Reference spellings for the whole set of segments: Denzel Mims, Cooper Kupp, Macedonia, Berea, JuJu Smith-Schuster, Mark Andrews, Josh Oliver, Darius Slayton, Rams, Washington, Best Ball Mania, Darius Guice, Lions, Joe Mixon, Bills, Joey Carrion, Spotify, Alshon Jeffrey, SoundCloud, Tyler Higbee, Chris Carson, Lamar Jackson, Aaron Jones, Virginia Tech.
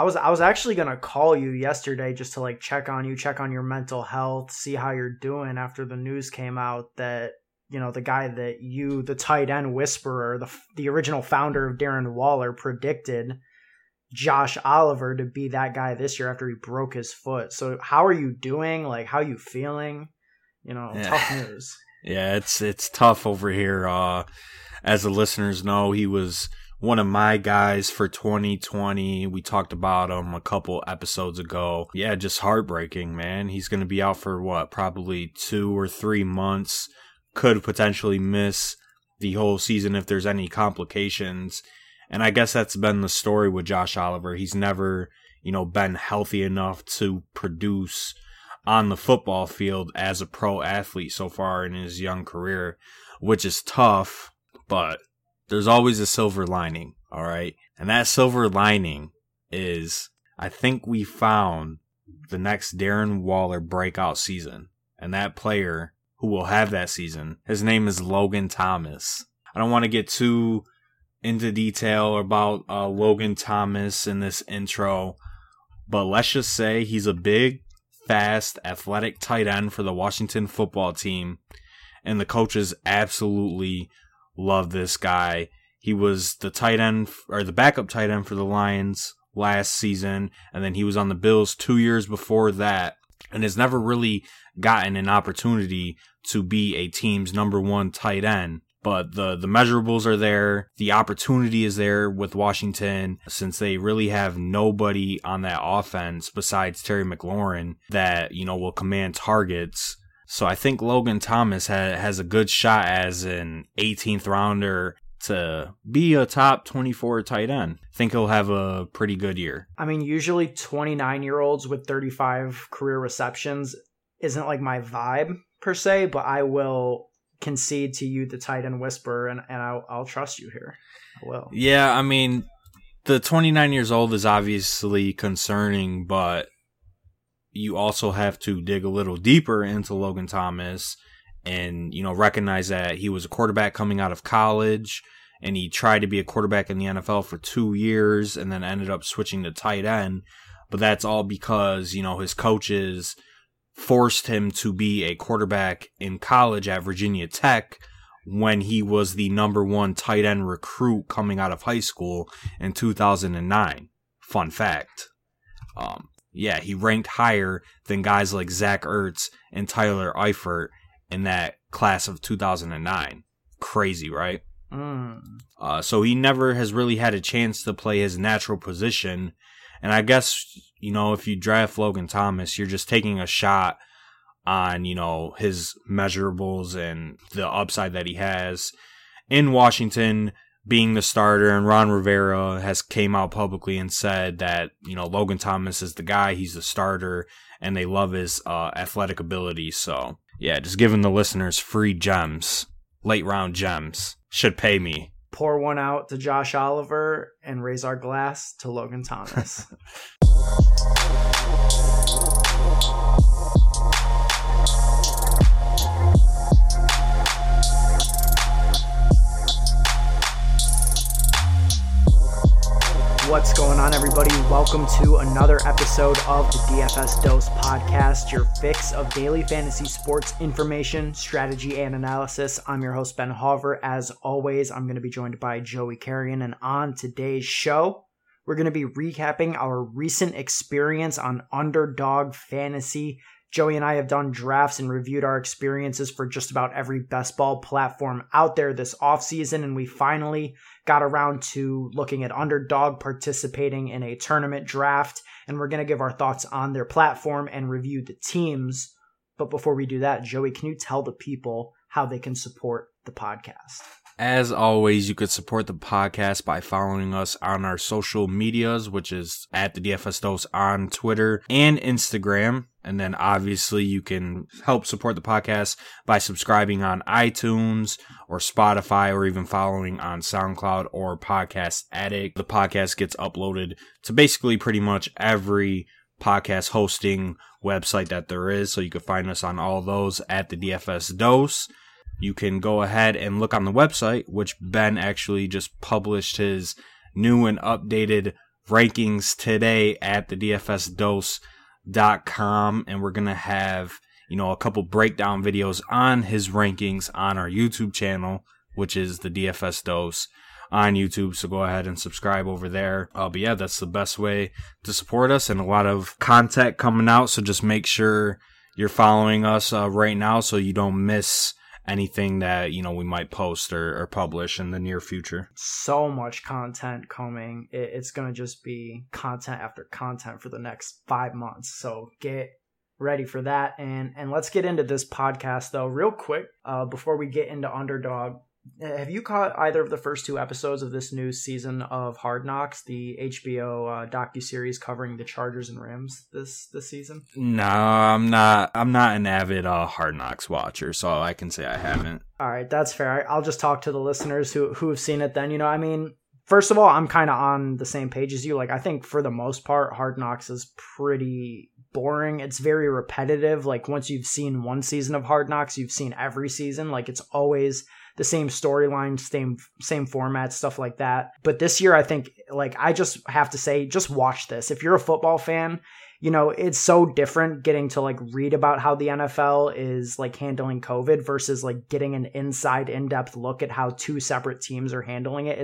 I was actually going to call you yesterday just to like check on you, check on your mental health, see how you're doing after the news came out that, you know, the guy that you, the tight end whisperer, the original founder of Darren Waller, predicted Josh Oliver to be that guy this year after he broke his foot. So how are you doing? Like, how are you feeling? You know, yeah. Tough news. Yeah, it's tough over here. As the listeners know, he was one of my guys for 2020. We talked about him a couple episodes ago. Yeah, just heartbreaking, man. He's going to be out for what, probably 2 or 3 months. Could potentially miss the whole season if there's any complications. And I guess that's been the story with Josh Oliver. He's never, you know, been healthy enough to produce on the football field as a pro athlete so far in his young career, which is tough, but there's always a silver lining, all right? And that silver lining is, I think we found the next Darren Waller breakout season. And that player who will have that season, his name is Logan Thomas. I don't want to get too into detail about Logan Thomas in this intro, but let's just say he's a big, fast, athletic tight end for the Washington football team, and the coaches absolutely love this guy. He was the tight end, or the backup tight end for the Lions last season, and then he was on the Bills 2 years before that, and has never really gotten an opportunity to be a team's number one tight end. But the measurables are there. The opportunity is there with Washington, since they really have nobody on that offense besides Terry McLaurin that, you know, will command targets. So I think Logan Thomas has a good shot as an 18th rounder to be a top 24 tight end. I think he'll have a pretty good year. I mean, usually 29-year-olds with 35 career receptions isn't like my vibe per se, but I will concede to you, the tight end whisperer, and I'll trust you here. I will. Yeah, I mean, the 29 years old is obviously concerning, but you also have to dig a little deeper into Logan Thomas and, you know, recognize that he was a quarterback coming out of college, and he tried to be a quarterback in the NFL for 2 years and then ended up switching to tight end. But that's all because, you know, his coaches forced him to be a quarterback in college at Virginia Tech when he was the number one tight end recruit coming out of high school in 2009. Fun fact. Yeah, he ranked higher than guys like Zach Ertz and Tyler Eifert in that class of 2009. Crazy, right? Mm. So he never has really had a chance to play his natural position. And I guess, you know, if you draft Logan Thomas, you're just taking a shot on, you know, his measurables and the upside that he has in Washington being the starter. And Ron Rivera has came out publicly and said that, you know, Logan Thomas is the guy, he's the starter, and they love his athletic ability. So, yeah, just giving the listeners free gems, late round gems. Should pay me. Pour one out to Josh Oliver and raise our glass to Logan Thomas. What's going on, everybody? Welcome to another episode of the DFS Dose Podcast, your fix of daily fantasy sports information, strategy, and analysis. I'm your host, Ben Hauver. As always, I'm going to be joined by Joey Carrion, and on today's show, we're going to be recapping our recent experience on Underdog Fantasy. Joey and I have done drafts and reviewed our experiences for just about every best ball platform out there this offseason, and we finally got around to looking at Underdog participating in a tournament draft, and we're going to give our thoughts on their platform and review the teams. But before we do that, Joey, can you tell the people how they can support the podcast? As always, you could support the podcast by following us on our social medias, which is at the DFS Dose on Twitter and Instagram. And then obviously you can help support the podcast by subscribing on iTunes or Spotify, or even following on SoundCloud or Podcast Addict. The podcast gets uploaded to basically pretty much every podcast hosting website that there is. So you can find us on all those at the DFS Dose. You can go ahead and look on the website, which Ben actually just published his new and updated rankings today at the DFSDose.com, and we're going to have, you know, a couple breakdown videos on his rankings on our YouTube channel, which is the DFS Dose on YouTube. So go ahead and subscribe over there. But yeah, that's the best way to support us, and a lot of content coming out. So just make sure you're following us right now so you don't miss anything that, you know, we might post or publish in the near future. So much content coming. It's going to just be content after content for the next 5 months. So get ready for that. And let's get into this podcast, though, real quick before we get into Underdog. Have you caught either of the first two episodes of this new season of Hard Knocks, the HBO docuseries covering the Chargers and Rams this season? No, I'm not an avid Hard Knocks watcher, so I can say I haven't. All right, that's fair. I'll just talk to the listeners who have seen it then. You know, I mean, first of all, I'm kind of on the same page as you. Like, I think for the most part, Hard Knocks is pretty boring. It's very repetitive. Like, once you've seen one season of Hard Knocks, you've seen every season. Like, it's always the same storyline, same format, stuff like that. But this year, I think, like, I just have to say, just watch this. If you're a football fan, you know, it's so different getting to, like, read about how the NFL is, like, handling COVID versus, like, getting an inside, in-depth look at how two separate teams are handling it.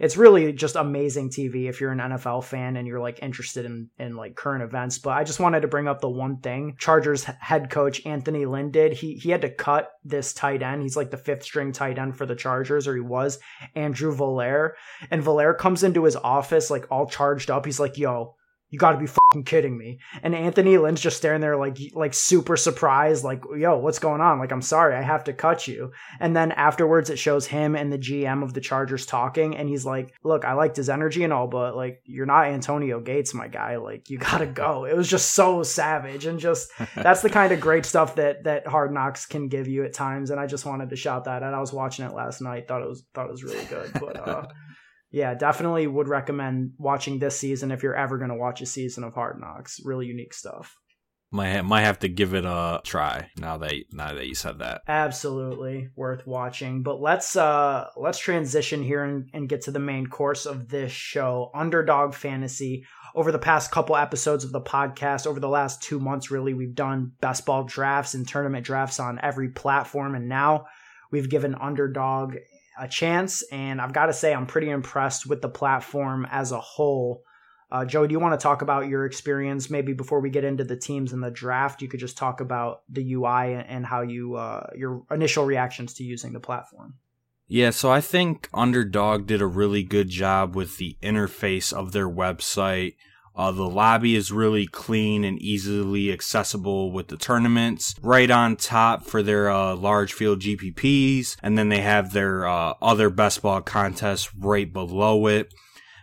It's really just amazing TV if you're an NFL fan and you're, like, interested in like, current events. But I just wanted to bring up the one thing. Chargers head coach Anthony Lynn did. He had to cut this tight end. He's, like, the fifth-string tight end for the Chargers, or he was, Andrew Valere. And Valere comes into his office, like, all charged up. He's like, yo, you got to be fucking kidding me. And Anthony Lynn's just staring there like super surprised, like, yo, what's going on? Like, I'm sorry, I have to cut you. And then afterwards it shows him and the GM of the Chargers talking. And he's like, look, I liked his energy and all, but like, you're not Antonio Gates, my guy. Like, you got to go. It was just so savage. And just, that's the kind of great stuff that Hard Knocks can give you at times. And I just wanted to shout that out. I was watching it last night. Thought it was really good. But, yeah, definitely would recommend watching this season if you're ever going to watch a season of Hard Knocks. Really unique stuff. Might have to give it a try now that you said that. Absolutely worth watching. But let's transition here and get to the main course of this show, Underdog Fantasy. Over the past couple episodes of the podcast, over the last 2 months, really, we've done best ball drafts and tournament drafts on every platform. And now we've given Underdog a chance, and I've got to say I'm pretty impressed with the platform as a whole. Joey, do you want to talk about your experience? Maybe before we get into the teams and the draft, you could just talk about the UI and how you your initial reactions to using the platform. Yeah, so I think Underdog did a really good job with the interface of their website. The lobby is really clean and easily accessible with the tournaments right on top for their large field GPPs. And then they have their other best ball contests right below it.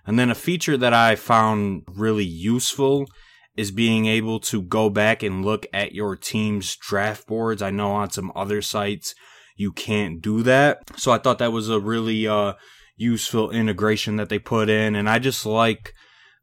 And then a feature that I found really useful is being able to go back and look at your team's draft boards. I know on some other sites you can't do that. So I thought that was a really useful integration that they put in. And I just like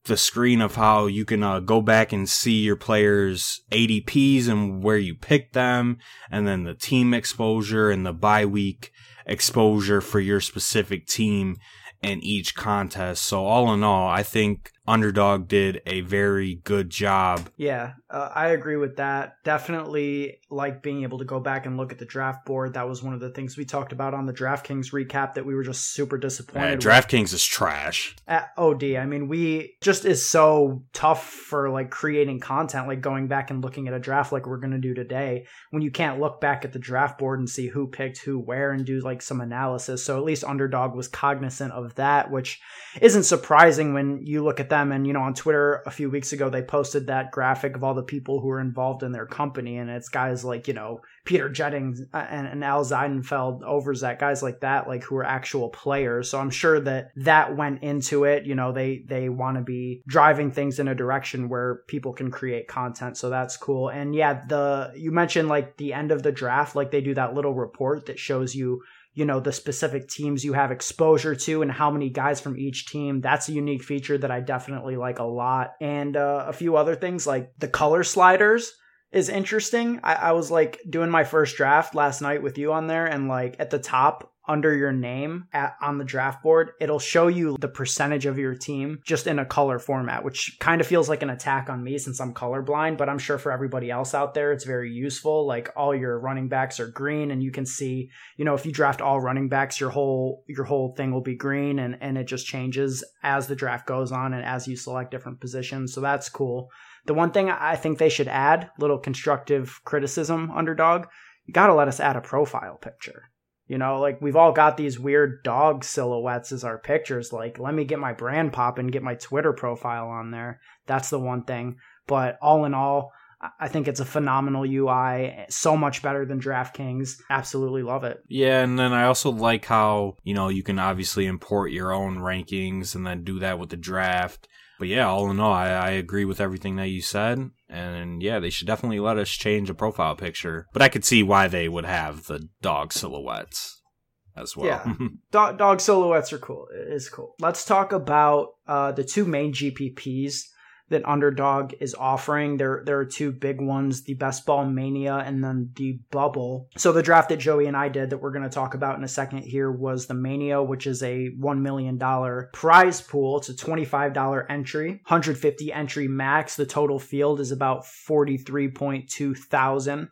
the screen of how you can go back and see your players' ADPs and where you picked them, and then the team exposure and the bye week exposure for your specific team in each contest. So all in all, I think Underdog did a very good job. Yeah, I agree with that. Definitely like being able to go back and look at the draft board. That was one of the things we talked about on the DraftKings recap that we were just super disappointed with. DraftKings is trash. At OD. I mean, we just is so tough for like creating content, like going back and looking at a draft like we're going to do today when you can't look back at the draft board and see who picked who where and do like some analysis. So at least Underdog was cognizant of that, which isn't surprising when you look at that. And, you know, on Twitter a few weeks ago, they posted that graphic of all the people who are involved in their company. And it's guys like, you know, Peter Jennings and Al Seidenfeld, Overzet, guys like that, like who are actual players. So I'm sure that went into it. You know, they want to be driving things in a direction where people can create content. So that's cool. And yeah, you mentioned like the end of the draft, like they do that little report that shows you, you know, the specific teams you have exposure to and how many guys from each team. That's a unique feature that I definitely like a lot. And a few other things like the color sliders is interesting. I was like doing my first draft last night with you on there, and like at the top under your name on the draft board, it'll show you the percentage of your team just in a color format, which kind of feels like an attack on me since I'm colorblind, but I'm sure for everybody else out there, it's very useful. Like all your running backs are green and you can see, you know, if you draft all running backs, your whole thing will be green and it just changes as the draft goes on and as you select different positions. So that's cool. The one thing I think they should add, little constructive criticism, Underdog, you got to let us add a profile picture. You know, like we've all got these weird dog silhouettes as our pictures. Like, let me get my brand pop and get my Twitter profile on there. That's the one thing. But all in all, I think it's a phenomenal UI. So much better than DraftKings. Absolutely love it. Yeah, and then I also like how, you know, you can obviously import your own rankings and then do that with the draft. But yeah, all in all, I agree with everything that you said. And yeah, they should definitely let us change a profile picture. But I could see why they would have the dog silhouettes as well. Yeah, dog silhouettes are cool. It is cool. Let's talk about the two main GPPs that Underdog is offering. There are two big ones, the Best Ball Mania and then the Bubble. So the draft that Joey and I did that we're going to talk about in a second here was the Mania, which is a $1 million prize pool. It's a $25 entry, 150 entry max. The total field is about 43,200.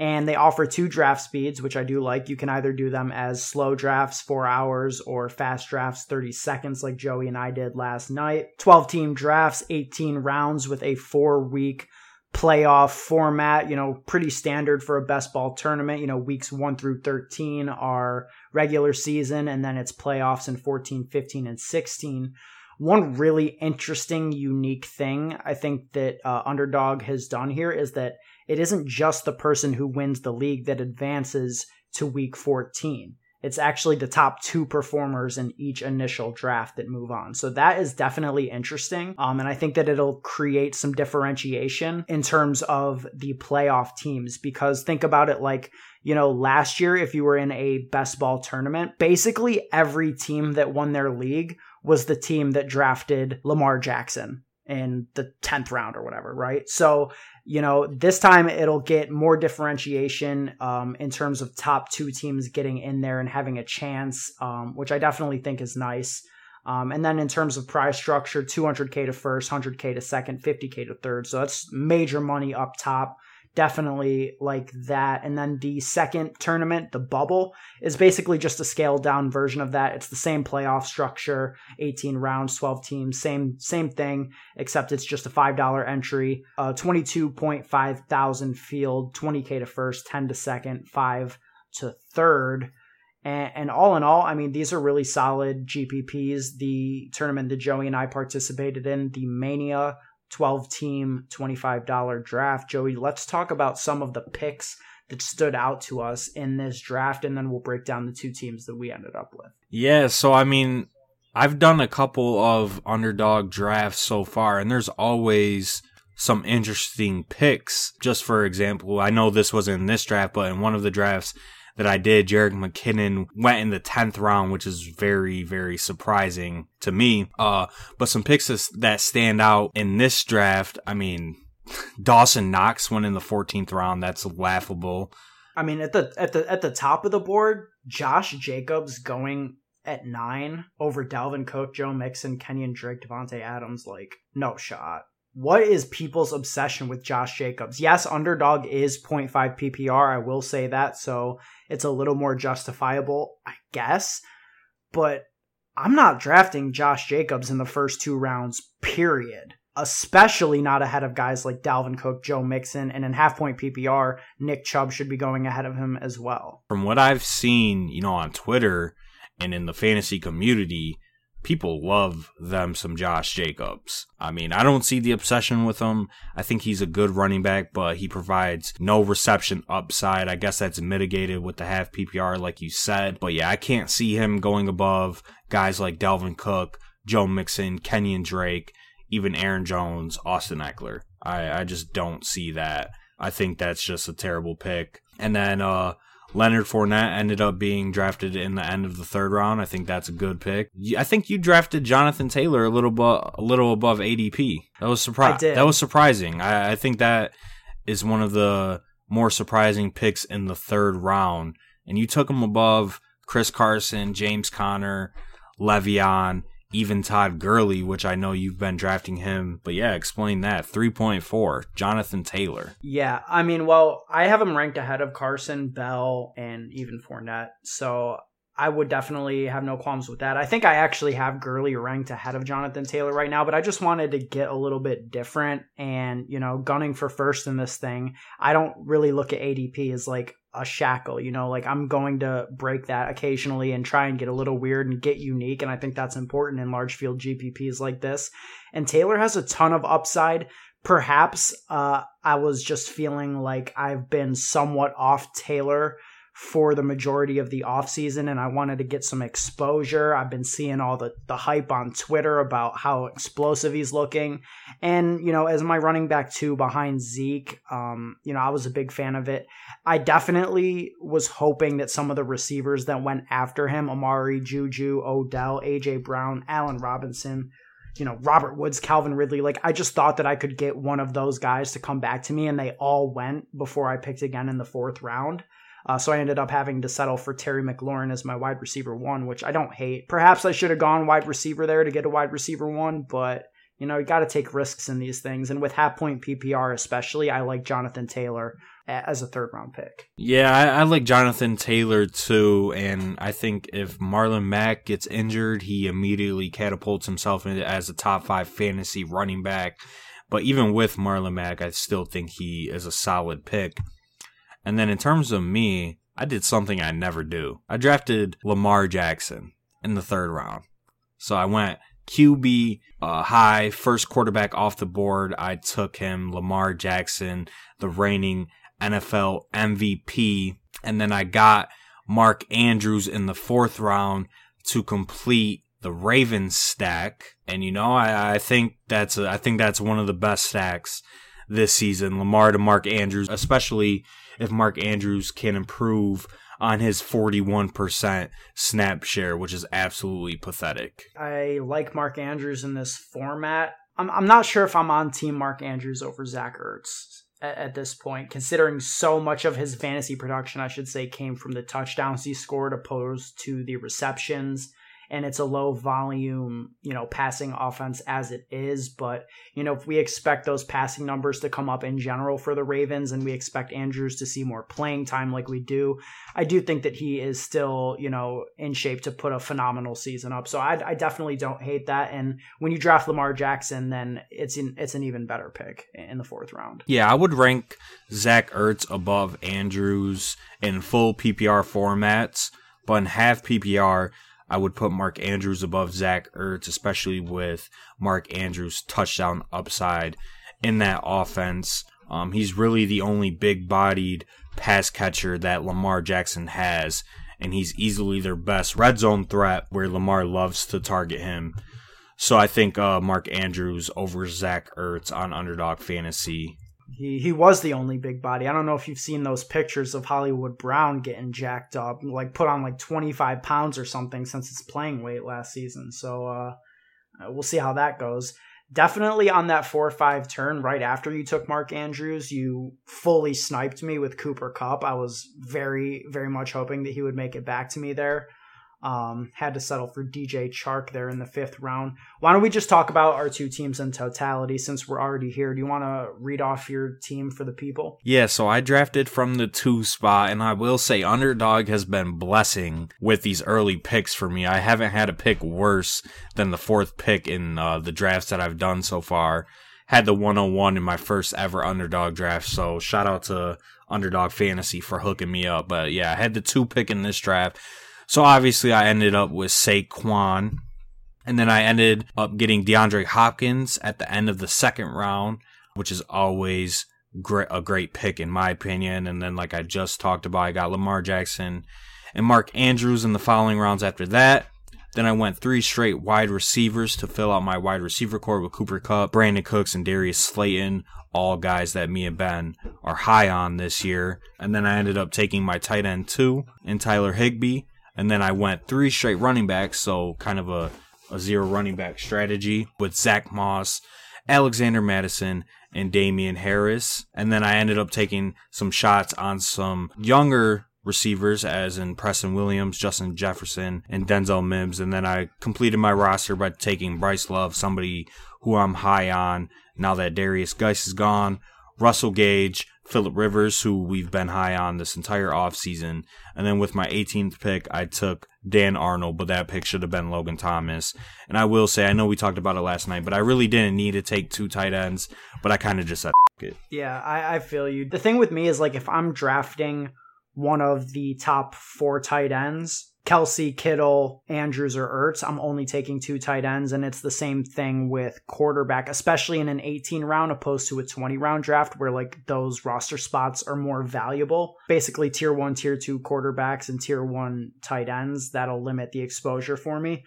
And they offer two draft speeds, which I do like. You can either do them as slow drafts, 4 hours, or fast drafts, 30 seconds, like Joey and I did last night. 12-team drafts, 18 rounds with a 4-week playoff format, you know, pretty standard for a best ball tournament. You know, weeks 1 through 13 are regular season, and then it's playoffs in 14, 15, and 16. One really interesting, unique thing I think that Underdog has done here is that it isn't just the person who wins the league that advances to week 14. It's actually the top two performers in each initial draft that move on. So that is definitely interesting. And I think that it'll create some differentiation in terms of the playoff teams, because think about it like, you know, last year, if you were in a best ball tournament, basically every team that won their league was the team that drafted Lamar Jackson in the 10th round or whatever, right? So, you know, this time it'll get more differentiation in terms of top two teams getting in there and having a chance, which I definitely think is nice. And then in terms of prize structure, 200K to first, 100K to second, 50K to third. So that's major money up top. Definitely like that. And then the second tournament, the Bubble, is basically just a scaled down version of that. It's the same playoff structure, 18 rounds, 12 teams, same thing, except it's just a $5 entry, 22,500 field, 20K to first, 10 to second, 5 to third. And all in all, I mean, these are really solid GPPs. The tournament that Joey and I participated in, the Mania, 12-team, $25 draft. Joey, let's talk about some of the picks that stood out to us in this draft, and then we'll break down the two teams that we ended up with. Yeah, so I mean, I've done a couple of Underdog drafts so far, and there's always some interesting picks. Just for example, I know this wasn't in this draft, but in one of the drafts that I did, Jerick McKinnon went in the 10th round, which is very, very surprising to me. But some picks that stand out in this draft, I mean, Dawson Knox went in the 14th round. That's laughable. I mean, at the top of the board, Josh Jacobs going at 9 over Dalvin Cook, Joe Mixon, Kenyon Drake, Devontae Adams, like no shot. What is people's obsession with Josh Jacobs? Yes, Underdog is 0.5 PPR. I will say that. So it's a little more justifiable, I guess. But I'm not drafting Josh Jacobs in the first two rounds, period. Especially not ahead of guys like Dalvin Cook, Joe Mixon, and in half-point PPR, Nick Chubb should be going ahead of him as well. From what I've seen, you know, on Twitter and in the fantasy community, people love them some Josh Jacobs. I mean, I don't see the obsession with him. I think he's a good running back, but he provides no reception upside. I guess that's mitigated with the half PPR, like you said. But yeah, I can't see him going above guys like Dalvin Cook, Joe Mixon, Kenyon Drake, even Aaron Jones, Austin Eckler. I just don't see that. I think that's just a terrible pick. And then Leonard Fournette ended up being drafted in the end of the 3rd round. I think that's a good pick. I think you drafted Jonathan Taylor a little above ADP. That was surprising. I think that is one of the more surprising picks in the 3rd round. And you took him above Chris Carson, James Conner, Le'Veon, even Todd Gurley, which I know you've been drafting him. But yeah, explain that. 3.4, Jonathan Taylor. Yeah, I mean, well, I have him ranked ahead of Carson, Bell, and even Fournette. So I would definitely have no qualms with that. I think I actually have Gurley ranked ahead of Jonathan Taylor right now, but I just wanted to get a little bit different and, you know, gunning for first in this thing. I don't really look at ADP as like a shackle, you know, like I'm going to break that occasionally and try and get a little weird and get unique. And I think that's important in large field GPPs like this. And Taylor has a ton of upside. Perhaps I was just feeling like I've been somewhat off Taylor for the majority of the offseason, and I wanted to get some exposure. I've been seeing all the hype on Twitter about how explosive he's looking. And, you know, as my running back two behind Zeke, you know, I was a big fan of it. I definitely was hoping that some of the receivers that went after him, Amari, Juju, Odell, AJ Brown, Allen Robinson, you know, Robert Woods, Calvin Ridley, like I just thought that I could get one of those guys to come back to me, and they all went before I picked again in the fourth round. So I ended up having to settle for Terry McLaurin as my wide receiver one, which I don't hate. Perhaps I should have gone wide receiver there to get a wide receiver one, but, you know, you got to take risks in these things. And with half point PPR especially, I like Jonathan Taylor as a third round pick. Yeah, I like Jonathan Taylor too. And I think if Marlon Mack gets injured, he immediately catapults himself into as a top five fantasy running back. But even with Marlon Mack, I still think he is a solid pick. And then in terms of me, I did something I never do. I drafted Lamar Jackson in the third round. So I went QB high, first quarterback off the board. I took him, Lamar Jackson, the reigning NFL MVP. And then I got Mark Andrews in the fourth round to complete the Ravens stack. And, you know, I think that's one of the best stacks this season, Lamar to Mark Andrews, especially if Mark Andrews can improve on his 41% snap share, which is absolutely pathetic. I like Mark Andrews in this format. I'm not sure if I'm on team Mark Andrews over Zach Ertz at this point, considering so much of his fantasy production, I should say, came from the touchdowns he scored opposed to the receptions. And it's a low volume, you know, passing offense as it is. But, you know, if we expect those passing numbers to come up in general for the Ravens and we expect Andrews to see more playing time like we do, I do think that he is still, you know, in shape to put a phenomenal season up. So I definitely don't hate that. And when you draft Lamar Jackson, then it's an even better pick in the fourth round. Yeah, I would rank Zach Ertz above Andrews in full PPR formats, but in half PPR, I would put Mark Andrews above Zach Ertz, especially with Mark Andrews' touchdown upside in that offense. He's really the only big-bodied pass catcher that Lamar Jackson has, and he's easily their best red zone threat where Lamar loves to target him. So I think Mark Andrews over Zach Ertz on Underdog Fantasy. He was the only big body. I don't know if you've seen those pictures of Hollywood Brown getting jacked up, like put on like 25 pounds or something since his playing weight last season. So we'll see how that goes. Definitely on that 4-5 turn right after you took Mark Andrews, you fully sniped me with Cooper Kupp. I was very, very much hoping that he would make it back to me there. Had to settle for DJ Chark there in the fifth round. Why don't we just talk about our two teams in totality since we're already here? Do you want to read off your team for the people? Yeah, so I drafted from the 2 spot, and I will say Underdog has been blessing with these early picks for me. I haven't had a pick worse than the 4th pick in the drafts that I've done so far. Had the 101 in my first ever Underdog draft, so shout out to Underdog Fantasy for hooking me up. But yeah, I had the 2 pick in this draft. So obviously I ended up with Saquon, and then I ended up getting DeAndre Hopkins at the end of the 2nd round, which is always a great pick in my opinion. And then like I just talked about, I got Lamar Jackson and Mark Andrews in the following rounds after that. Then I went 3 straight wide receivers to fill out my wide receiver core with Cooper Kupp, Brandon Cooks, and Darius Slayton, all guys that me and Ben are high on this year. And then I ended up taking my tight end 2 and Tyler Higbee. And then I went 3 straight running backs, so kind of a 0 running back strategy with Zach Moss, Alexander Mattison, and Damian Harris. And then I ended up taking some shots on some younger receivers, as in Preston Williams, Justin Jefferson, and Denzel Mims. And then I completed my roster by taking Bryce Love, somebody who I'm high on now that Darius Guice is gone, Russell Gage, Phillip Rivers, who we've been high on this entire offseason. And then with my 18th pick, I took Dan Arnold, but that pick should have been Logan Thomas. And I will say, I know we talked about it last night, but I really didn't need to take two tight ends, but I kind of just said it. Yeah, I feel you. The thing with me is, like, if I'm drafting one of the top four tight ends, Kelsey, Kittle, Andrews, or Ertz, I'm only taking two tight ends, and it's the same thing with quarterback, especially in an 18 round opposed to a 20 round draft where, like, those roster spots are more valuable. Basically, tier 1, tier 2 quarterbacks and tier 1 tight ends, that'll limit the exposure for me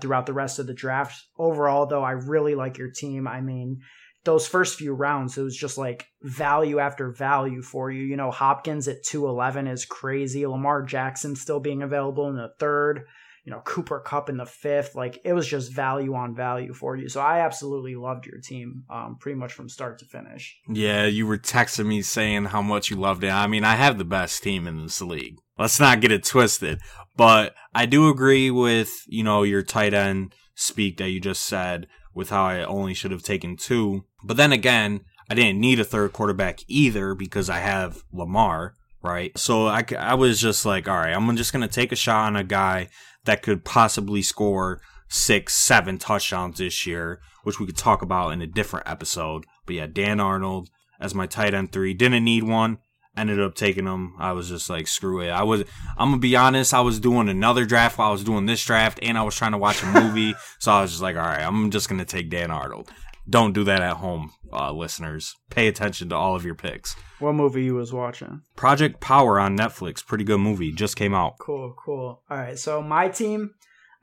throughout the rest of the draft. Overall, though, I really like your team. I mean, those first few rounds, it was just like value after value for you. You know, Hopkins at 211 is crazy. Lamar Jackson still being available in the third, you know, Cooper Kupp in the fifth. Like, it was just value on value for you. So I absolutely loved your team pretty much from start to finish. Yeah, you were texting me saying how much you loved it. I mean, I have the best team in this league. Let's not get it twisted. But I do agree with, you know, your tight end speak that you just said, with how I only should have taken two. But then again, I didn't need a third quarterback either because I have Lamar, right? So I was just like, all right, I'm just going to take a shot on a guy that could possibly score 6-7 touchdowns this year, which we could talk about in a different episode. But yeah, Dan Arnold as my tight end 3. Didn't need one. Ended up taking him. I was just like, screw it. I'm going to be honest. I was doing another draft while I was doing this draft, and I was trying to watch a movie. So I was just like, all right, I'm just going to take Dan Arnold. Don't do that at home, listeners. Pay attention to all of your picks. What movie you was watching? Project Power on Netflix. Pretty good movie. Just came out. Cool. All right. So my team,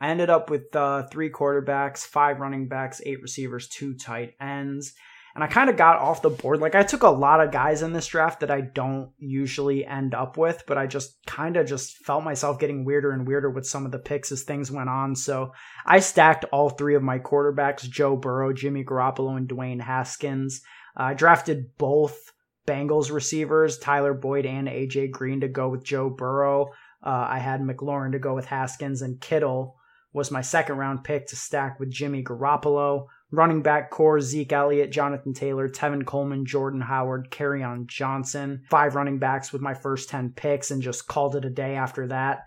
I ended up with 3 quarterbacks, 5 running backs, 8 receivers, 2 tight ends. And I kind of got off the board. Like, I took a lot of guys in this draft that I don't usually end up with, but I just kind of just felt myself getting weirder and weirder with some of the picks as things went on. So I stacked all 3 of my quarterbacks, Joe Burrow, Jimmy Garoppolo, and Dwayne Haskins. I drafted both Bengals receivers, Tyler Boyd and AJ Green, to go with Joe Burrow. I had McLaurin to go with Haskins, and Kittle was my second round pick to stack with Jimmy Garoppolo. Running back core, Zeke Elliott, Jonathan Taylor, Tevin Coleman, Jordan Howard, Kerryon Johnson. 5 running backs with my first 10 picks and just called it a day after that.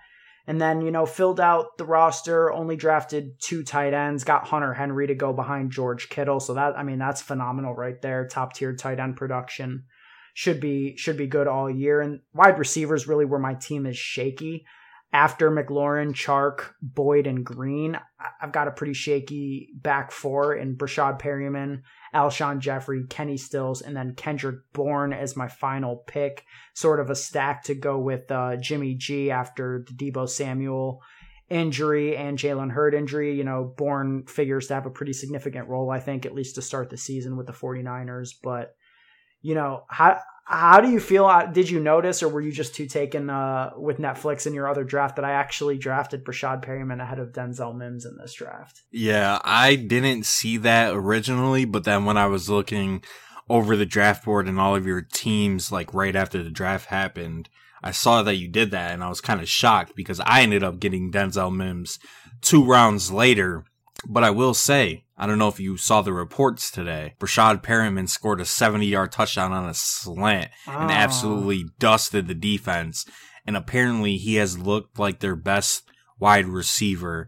And then, you know, filled out the roster, only drafted 2 tight ends, got Hunter Henry to go behind George Kittle. So that, I mean, that's phenomenal right there. Top tier tight end production. Should be good all year. And wide receivers really where my team is shaky. After McLaurin, Chark, Boyd, and Green, I've got a pretty shaky back 4 in Brashad Perryman, Alshon Jeffrey, Kenny Stills, and then Kendrick Bourne as my final pick. Sort of a stack to go with Jimmy G after the Deebo Samuel injury and Jalen Hurd injury. You know, Bourne figures to have a pretty significant role, I think, at least to start the season with the 49ers. But, you know, How do you feel? Did you notice, or were you just too taken with Netflix in your other draft that I actually drafted Brashad Perryman ahead of Denzel Mims in this draft? Yeah, I didn't see that originally, but then when I was looking over the draft board and all of your teams, like right after the draft happened, I saw that you did that, and I was kind of shocked because I ended up getting Denzel Mims 2 rounds later. But I will say, I don't know if you saw the reports today, Brashad Perryman scored a 70-yard touchdown on a slant and absolutely dusted the defense. And apparently he has looked like their best wide receiver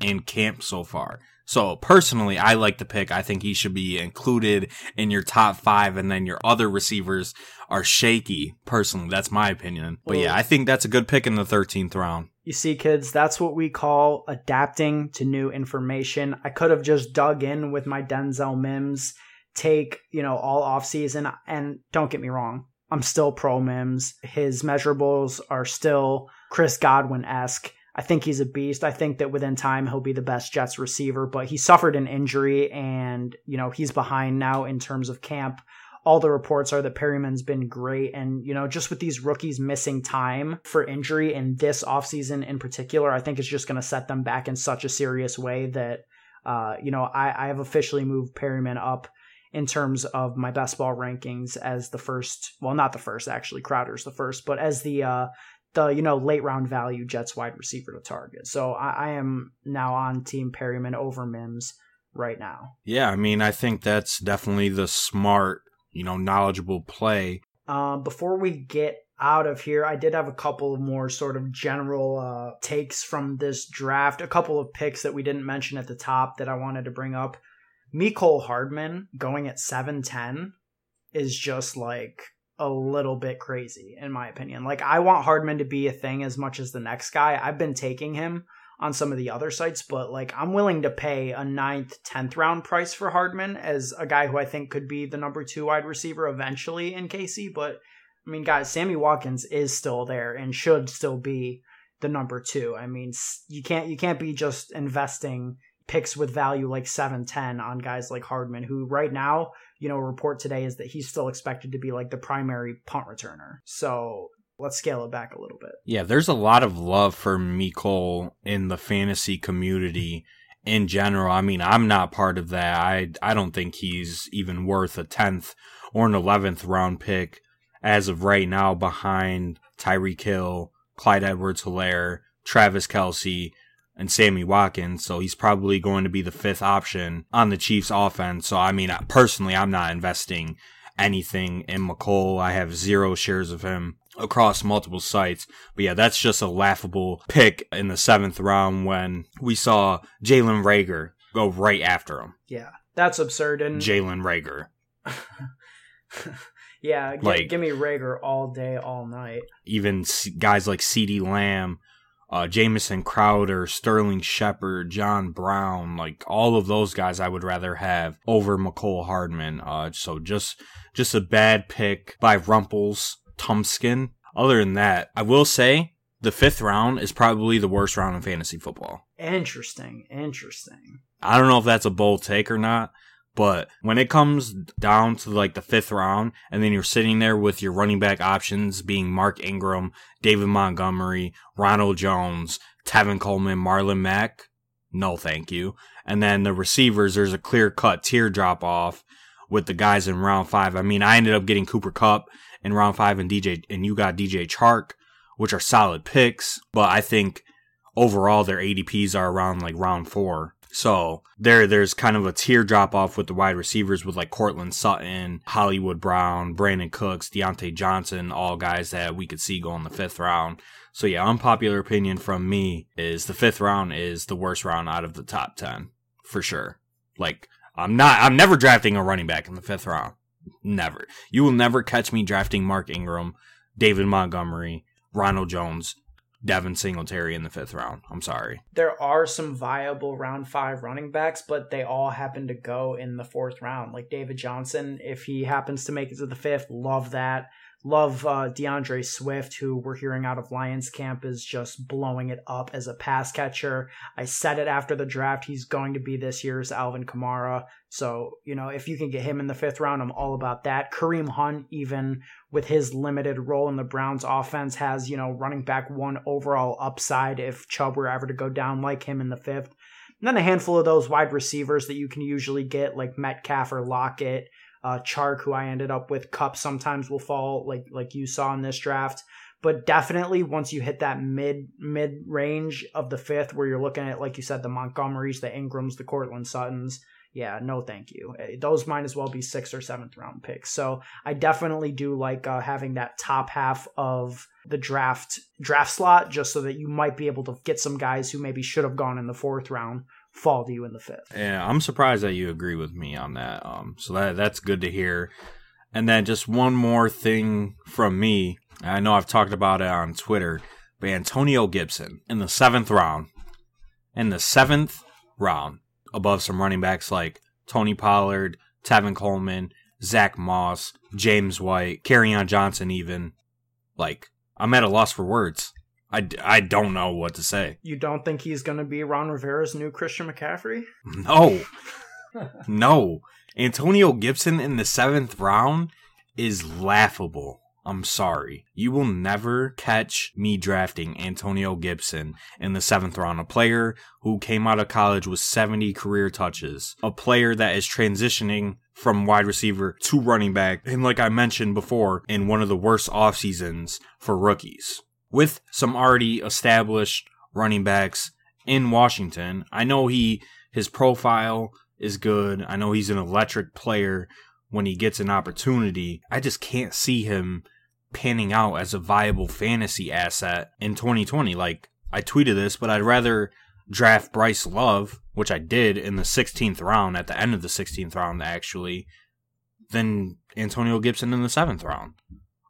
in camp so far. So personally, I like the pick. I think he should be included in your top 5, and then your other receivers are shaky. Personally, that's my opinion. But yeah, I think that's a good pick in the 13th round. You see, kids, that's what we call adapting to new information. I could have just dug in with my Denzel Mims take, you know, all offseason. And don't get me wrong, I'm still pro Mims. His measurables are still Chris Godwin-esque. I think he's a beast. I think that within time, he'll be the best Jets receiver. But he suffered an injury and, you know, he's behind now in terms of camp. All the reports are that Perryman's been great. And, you know, just with these rookies missing time for injury in this offseason in particular, I think it's just going to set them back in such a serious way that, you know, I have officially moved Perryman up in terms of my best ball rankings as the first, well, not the first, actually, Crowder's the first, but as the the, you know, late round value Jets wide receiver to target. So I am now on team Perryman over Mims right now. Yeah, I mean, I think that's definitely the smart, you know, knowledgeable play. Before we get out of here, I did have a couple more sort of general takes from this draft, a couple of picks that we didn't mention at the top that I wanted to bring up. Mecole Hardman going at 7'10" is just like a little bit crazy, in my opinion. Like, I want Hardman to be a thing as much as the next guy. I've been taking him on some of the other sites, but like, I'm willing to pay a 9th, 10th round price for Hardman as a guy who I think could be the number 2 wide receiver eventually in KC. But I mean, guys, Sammy Watkins is still there and should still be the number 2. I mean, you can't be just investing picks with value like 7'10" on guys like Hardman, who right now, you know, a report today is that he's still expected to be like the primary punt returner. So let's scale it back a little bit. Yeah, there's a lot of love for Mecole in the fantasy community in general. I mean, I'm not part of that. I don't think he's even worth a 10th or an 11th round pick as of right now, behind Tyreek Hill, Clyde Edwards-Helaire, Travis Kelce, and Sammy Watkins. So he's probably going to be the 5th option on the Chiefs offense. So, I mean, personally, I'm not investing anything in Mecole. I have 0 shares of him across multiple sites. But yeah, that's just a laughable pick in the 7th round when we saw Jalen Reagor go right after him. Yeah, that's absurd. And Jalen Reagor. Yeah, give me Reagor all day, all night. Even guys like CeeDee Lamb, Jamison Crowder, Sterling Shepard, John Brown, like all of those guys I would rather have over Mecole Hardman. So just a bad pick by Rumpels-Tumskin. Other than that, I will say the 5th round is probably the worst round in fantasy football. Interesting. I don't know if that's a bold take or not. But when it comes down to like the 5th round, and then you're sitting there with your running back options being Mark Ingram, David Montgomery, Ronald Jones, Tevin Coleman, Marlon Mack, no thank you. And then the receivers, there's a clear-cut tier drop-off with the guys in round 5. I mean, I ended up getting Cooper Kupp in round 5, and you got DJ Chark, which are solid picks. But I think overall their ADPs are around like round 4. So there's kind of a tier drop off with the wide receivers with like Cortland Sutton, Hollywood Brown, Brandon Cooks, Deontay Johnson, all guys that we could see go in the 5th round. So yeah, unpopular opinion from me is the 5th round is the worst round out of the top 10 for sure. Like I'm never drafting a running back in the 5th round. Never. You will never catch me drafting Mark Ingram, David Montgomery, Ronald Jones, Devin Singletary in the 5th round. I'm sorry. There are some viable round 5 running backs, but they all happen to go in the 4th round. Like David Johnson, if he happens to make it to the 5th, love that. Love DeAndre Swift, who we're hearing out of Lions camp is just blowing it up as a pass catcher. I said it after the draft. He's going to be this year's Alvin Kamara. So, you know, if you can get him in the 5th round, I'm all about that. Kareem Hunt, even with his limited role in the Browns offense, has, you know, running back 1 overall upside if Chubb were ever to go down, like him in the 5th. And then a handful of those wide receivers that you can usually get, like Metcalf or Lockett. Chark, who I ended up with, Kupp sometimes will fall like you saw in this draft, but definitely once you hit that mid range of the 5th, where you're looking at, like you said, the Montgomerys, the Ingrams, the Cortland Suttons. Yeah, no, thank you. Those might as well be 6th or 7th round picks. So I definitely do like having that top half of the draft slot, just so that you might be able to get some guys who maybe should have gone in the 4th round fall to you in the 5th. Yeah, I'm surprised that you agree with me on that. So that's good to hear. And then just one more thing from me. I know I've talked about it on Twitter, but Antonio Gibson in the 7th round. In the 7th round, above some running backs like Tony Pollard, Tevin Coleman, Zach Moss, James White, Kerryon Johnson even. Like, I'm at a loss for words. I don't know what to say. You don't think he's going to be Ron Rivera's new Christian McCaffrey? No. Antonio Gibson in the 7th round is laughable. I'm sorry. You will never catch me drafting Antonio Gibson in the 7th round. A player who came out of college with 70 career touches. A player that is transitioning from wide receiver to running back. And like I mentioned before, in one of the worst off seasons for rookies. with some already established running backs in Washington. I know his profile is good. I know he's an electric player when he gets an opportunity. I just can't see him panning out as a viable fantasy asset in 2020. Like, I tweeted this, but I'd rather draft Bryce Love, which I did in the 16th round, at the end of the 16th round, actually, than Antonio Gibson in the 7th round.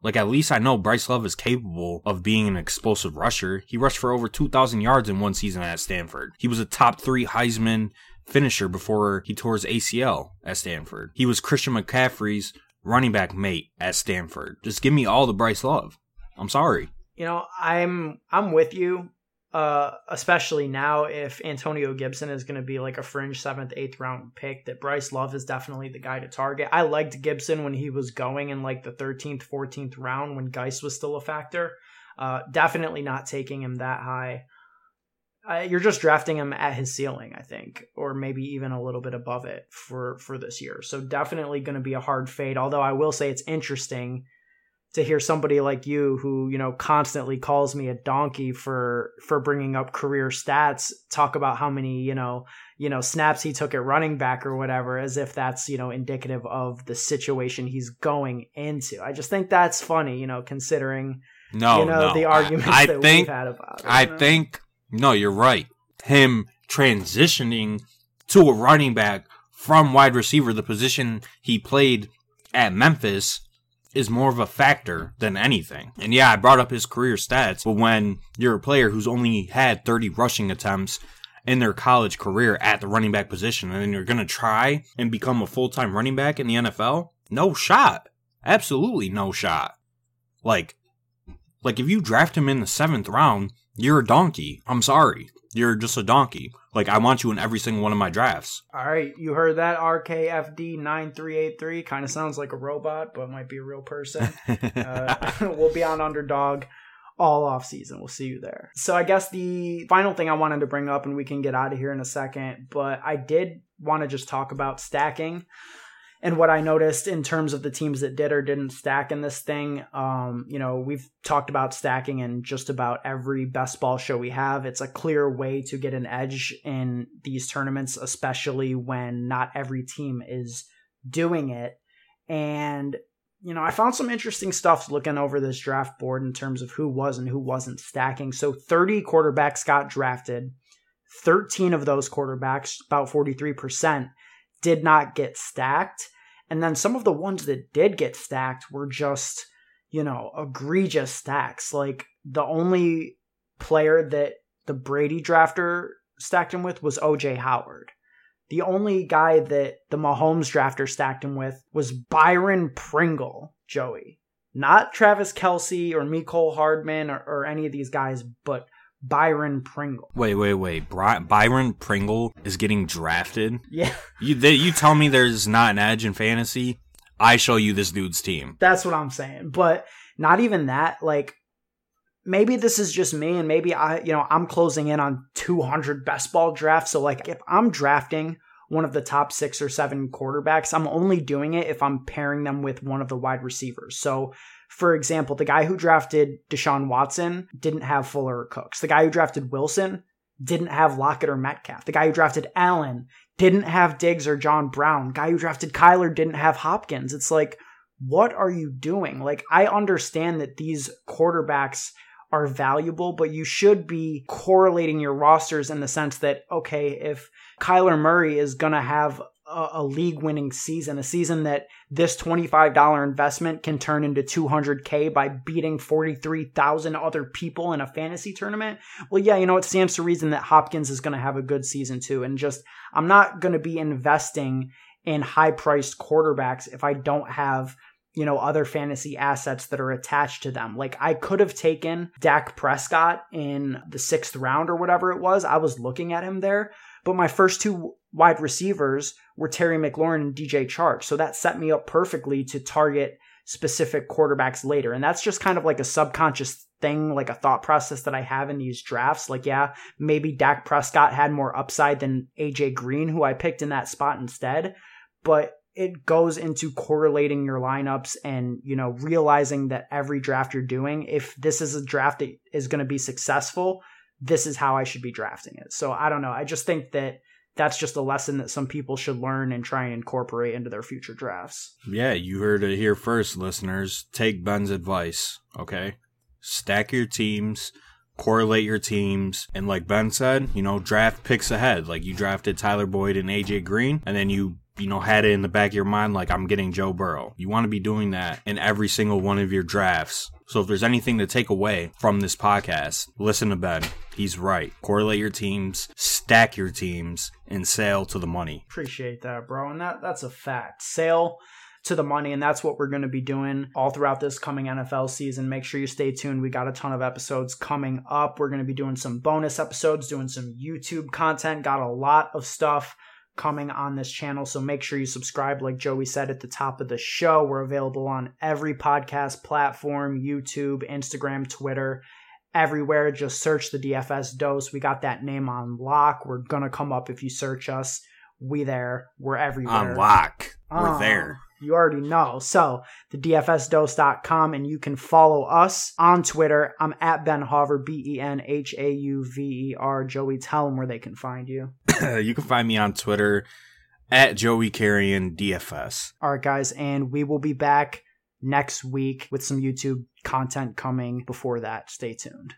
Like, at least I know Bryce Love is capable of being an explosive rusher. He rushed for over 2,000 yards in one season at Stanford. He was a top 3 Heisman finisher before he tore his ACL at Stanford. He was Christian McCaffrey's running back mate at Stanford. Just give me all the Bryce Love. I'm sorry. You know, I'm with you, especially now if Antonio Gibson is going to be like a fringe 7th, 8th round pick, that Bryce Love is definitely the guy to target. I liked Gibson when he was going in like the 13th, 14th round when Geis was still a factor. Definitely not taking him that high. You're just drafting him at his ceiling, I think, or maybe even a little bit above it for this year. So definitely going to be a hard fade, although I will say it's interesting to hear somebody like you who, you know, constantly calls me a donkey for bringing up career stats, talk about how many, you know, snaps he took at running back or whatever, as if that's, you know, indicative of the situation he's going into. I just think that's funny, you know, considering, the arguments we've had about it. No, you're right. Him transitioning to a running back from wide receiver, the position he played at Memphis, is more of a factor than anything. And yeah, I brought up his career stats, but when you're a player who's only had 30 rushing attempts in their college career at the running back position, and then you're going to try and become a full-time running back in the NFL, no shot. Absolutely no shot. Like if you draft him in the 7th round, you're a donkey. I'm sorry. You're just a donkey. Like, I want you in every single one of my drafts. All right. You heard that, RKFD9383. Kind of sounds like a robot, but might be a real person. We'll be on Underdog all offseason. We'll see you there. So I guess the final thing I wanted to bring up, and we can get out of here in a second, but I did want to just talk about stacking and what I noticed in terms of the teams that did or didn't stack in this thing. You know, we've talked about stacking in just about every best ball show we have. It's a clear way to get an edge in these tournaments, especially when not every team is doing it. And, you know, I found some interesting stuff looking over this draft board in terms of who was and who wasn't stacking. So 30 quarterbacks got drafted. 13 of those quarterbacks, about 43%, did not get stacked. And then some of the ones that did get stacked were just, you know, egregious stacks. Like, the only player that the Brady drafter stacked him with was OJ Howard. The only guy that the Mahomes drafter stacked him with was Byron Pringle, Joey. Not Travis Kelce or Mecole Hardman or any of these guys, but Byron Pringle. Wait. Byron Pringle is getting drafted? Yeah. You tell me there's not an edge in fantasy, I show you this dude's team. That's what I'm saying. But not even that. Like, maybe this is just me, and maybe I'm closing in on 200 best ball drafts. So, like, if I'm drafting one of the top 6 or 7 quarterbacks, I'm only doing it if I'm pairing them with one of the wide receivers. So, for example, the guy who drafted Deshaun Watson didn't have Fuller or Cooks. The guy who drafted Wilson didn't have Lockett or Metcalf. The guy who drafted Allen didn't have Diggs or John Brown. The guy who drafted Kyler didn't have Hopkins. It's like, what are you doing? Like, I understand that these quarterbacks are valuable, but you should be correlating your rosters in the sense that, okay, if Kyler Murray is going to have a league-winning season, a season that this $25 investment can turn into $200K by beating 43,000 other people in a fantasy tournament, well, yeah, you know, it stands to reason that Hopkins is going to have a good season too. And just, I'm not going to be investing in high-priced quarterbacks if I don't have, you know, other fantasy assets that are attached to them. Like, I could have taken Dak Prescott in the 6th round or whatever it was. I was looking at him there, but my first 2 wide receivers were Terry McLaurin and DJ Chark. So that set me up perfectly to target specific quarterbacks later. And that's just kind of like a subconscious thing, like a thought process that I have in these drafts. Like, yeah, maybe Dak Prescott had more upside than AJ Green, who I picked in that spot instead. But it goes into correlating your lineups and, you know, realizing that every draft you're doing, if this is a draft that is going to be successful, this is how I should be drafting it. So I don't know. I just think that that's just a lesson that some people should learn and try and incorporate into their future drafts. Yeah, you heard it here first, listeners. Take Ben's advice, okay? Stack your teams, correlate your teams, and like Ben said, you know, draft picks ahead. Like you drafted Tyler Boyd and AJ Green, and then you know, had it in the back of your mind, like, I'm getting Joe Burrow. You want to be doing that in every single one of your drafts. So if there's anything to take away from this podcast, listen to Ben. He's right. Correlate your teams, stack your teams, and sail to the money. Appreciate that, bro. And that's a fact. Sail to the money, and that's what we're going to be doing all throughout this coming NFL season. Make sure you stay tuned. We got a ton of episodes coming up. We're going to be doing some bonus episodes, doing some YouTube content. Got a lot of stuff coming on this channel, so make sure you subscribe. Like Joey said at the top of the show, we're available on every podcast platform, YouTube, Instagram, Twitter, everywhere. Just search the DFS Dose. We got that name on lock. We're gonna come up if you search us. We there. We're everywhere. On lock. We're there. You already know. So the DFSDose.com, and you can follow us on Twitter. I'm at Ben Hauver, BenHauver. Joey, tell them where they can find you. You can find me on Twitter at Joey Carrion DFS. All right, guys, and we will be back next week with some YouTube content coming before that. Stay tuned.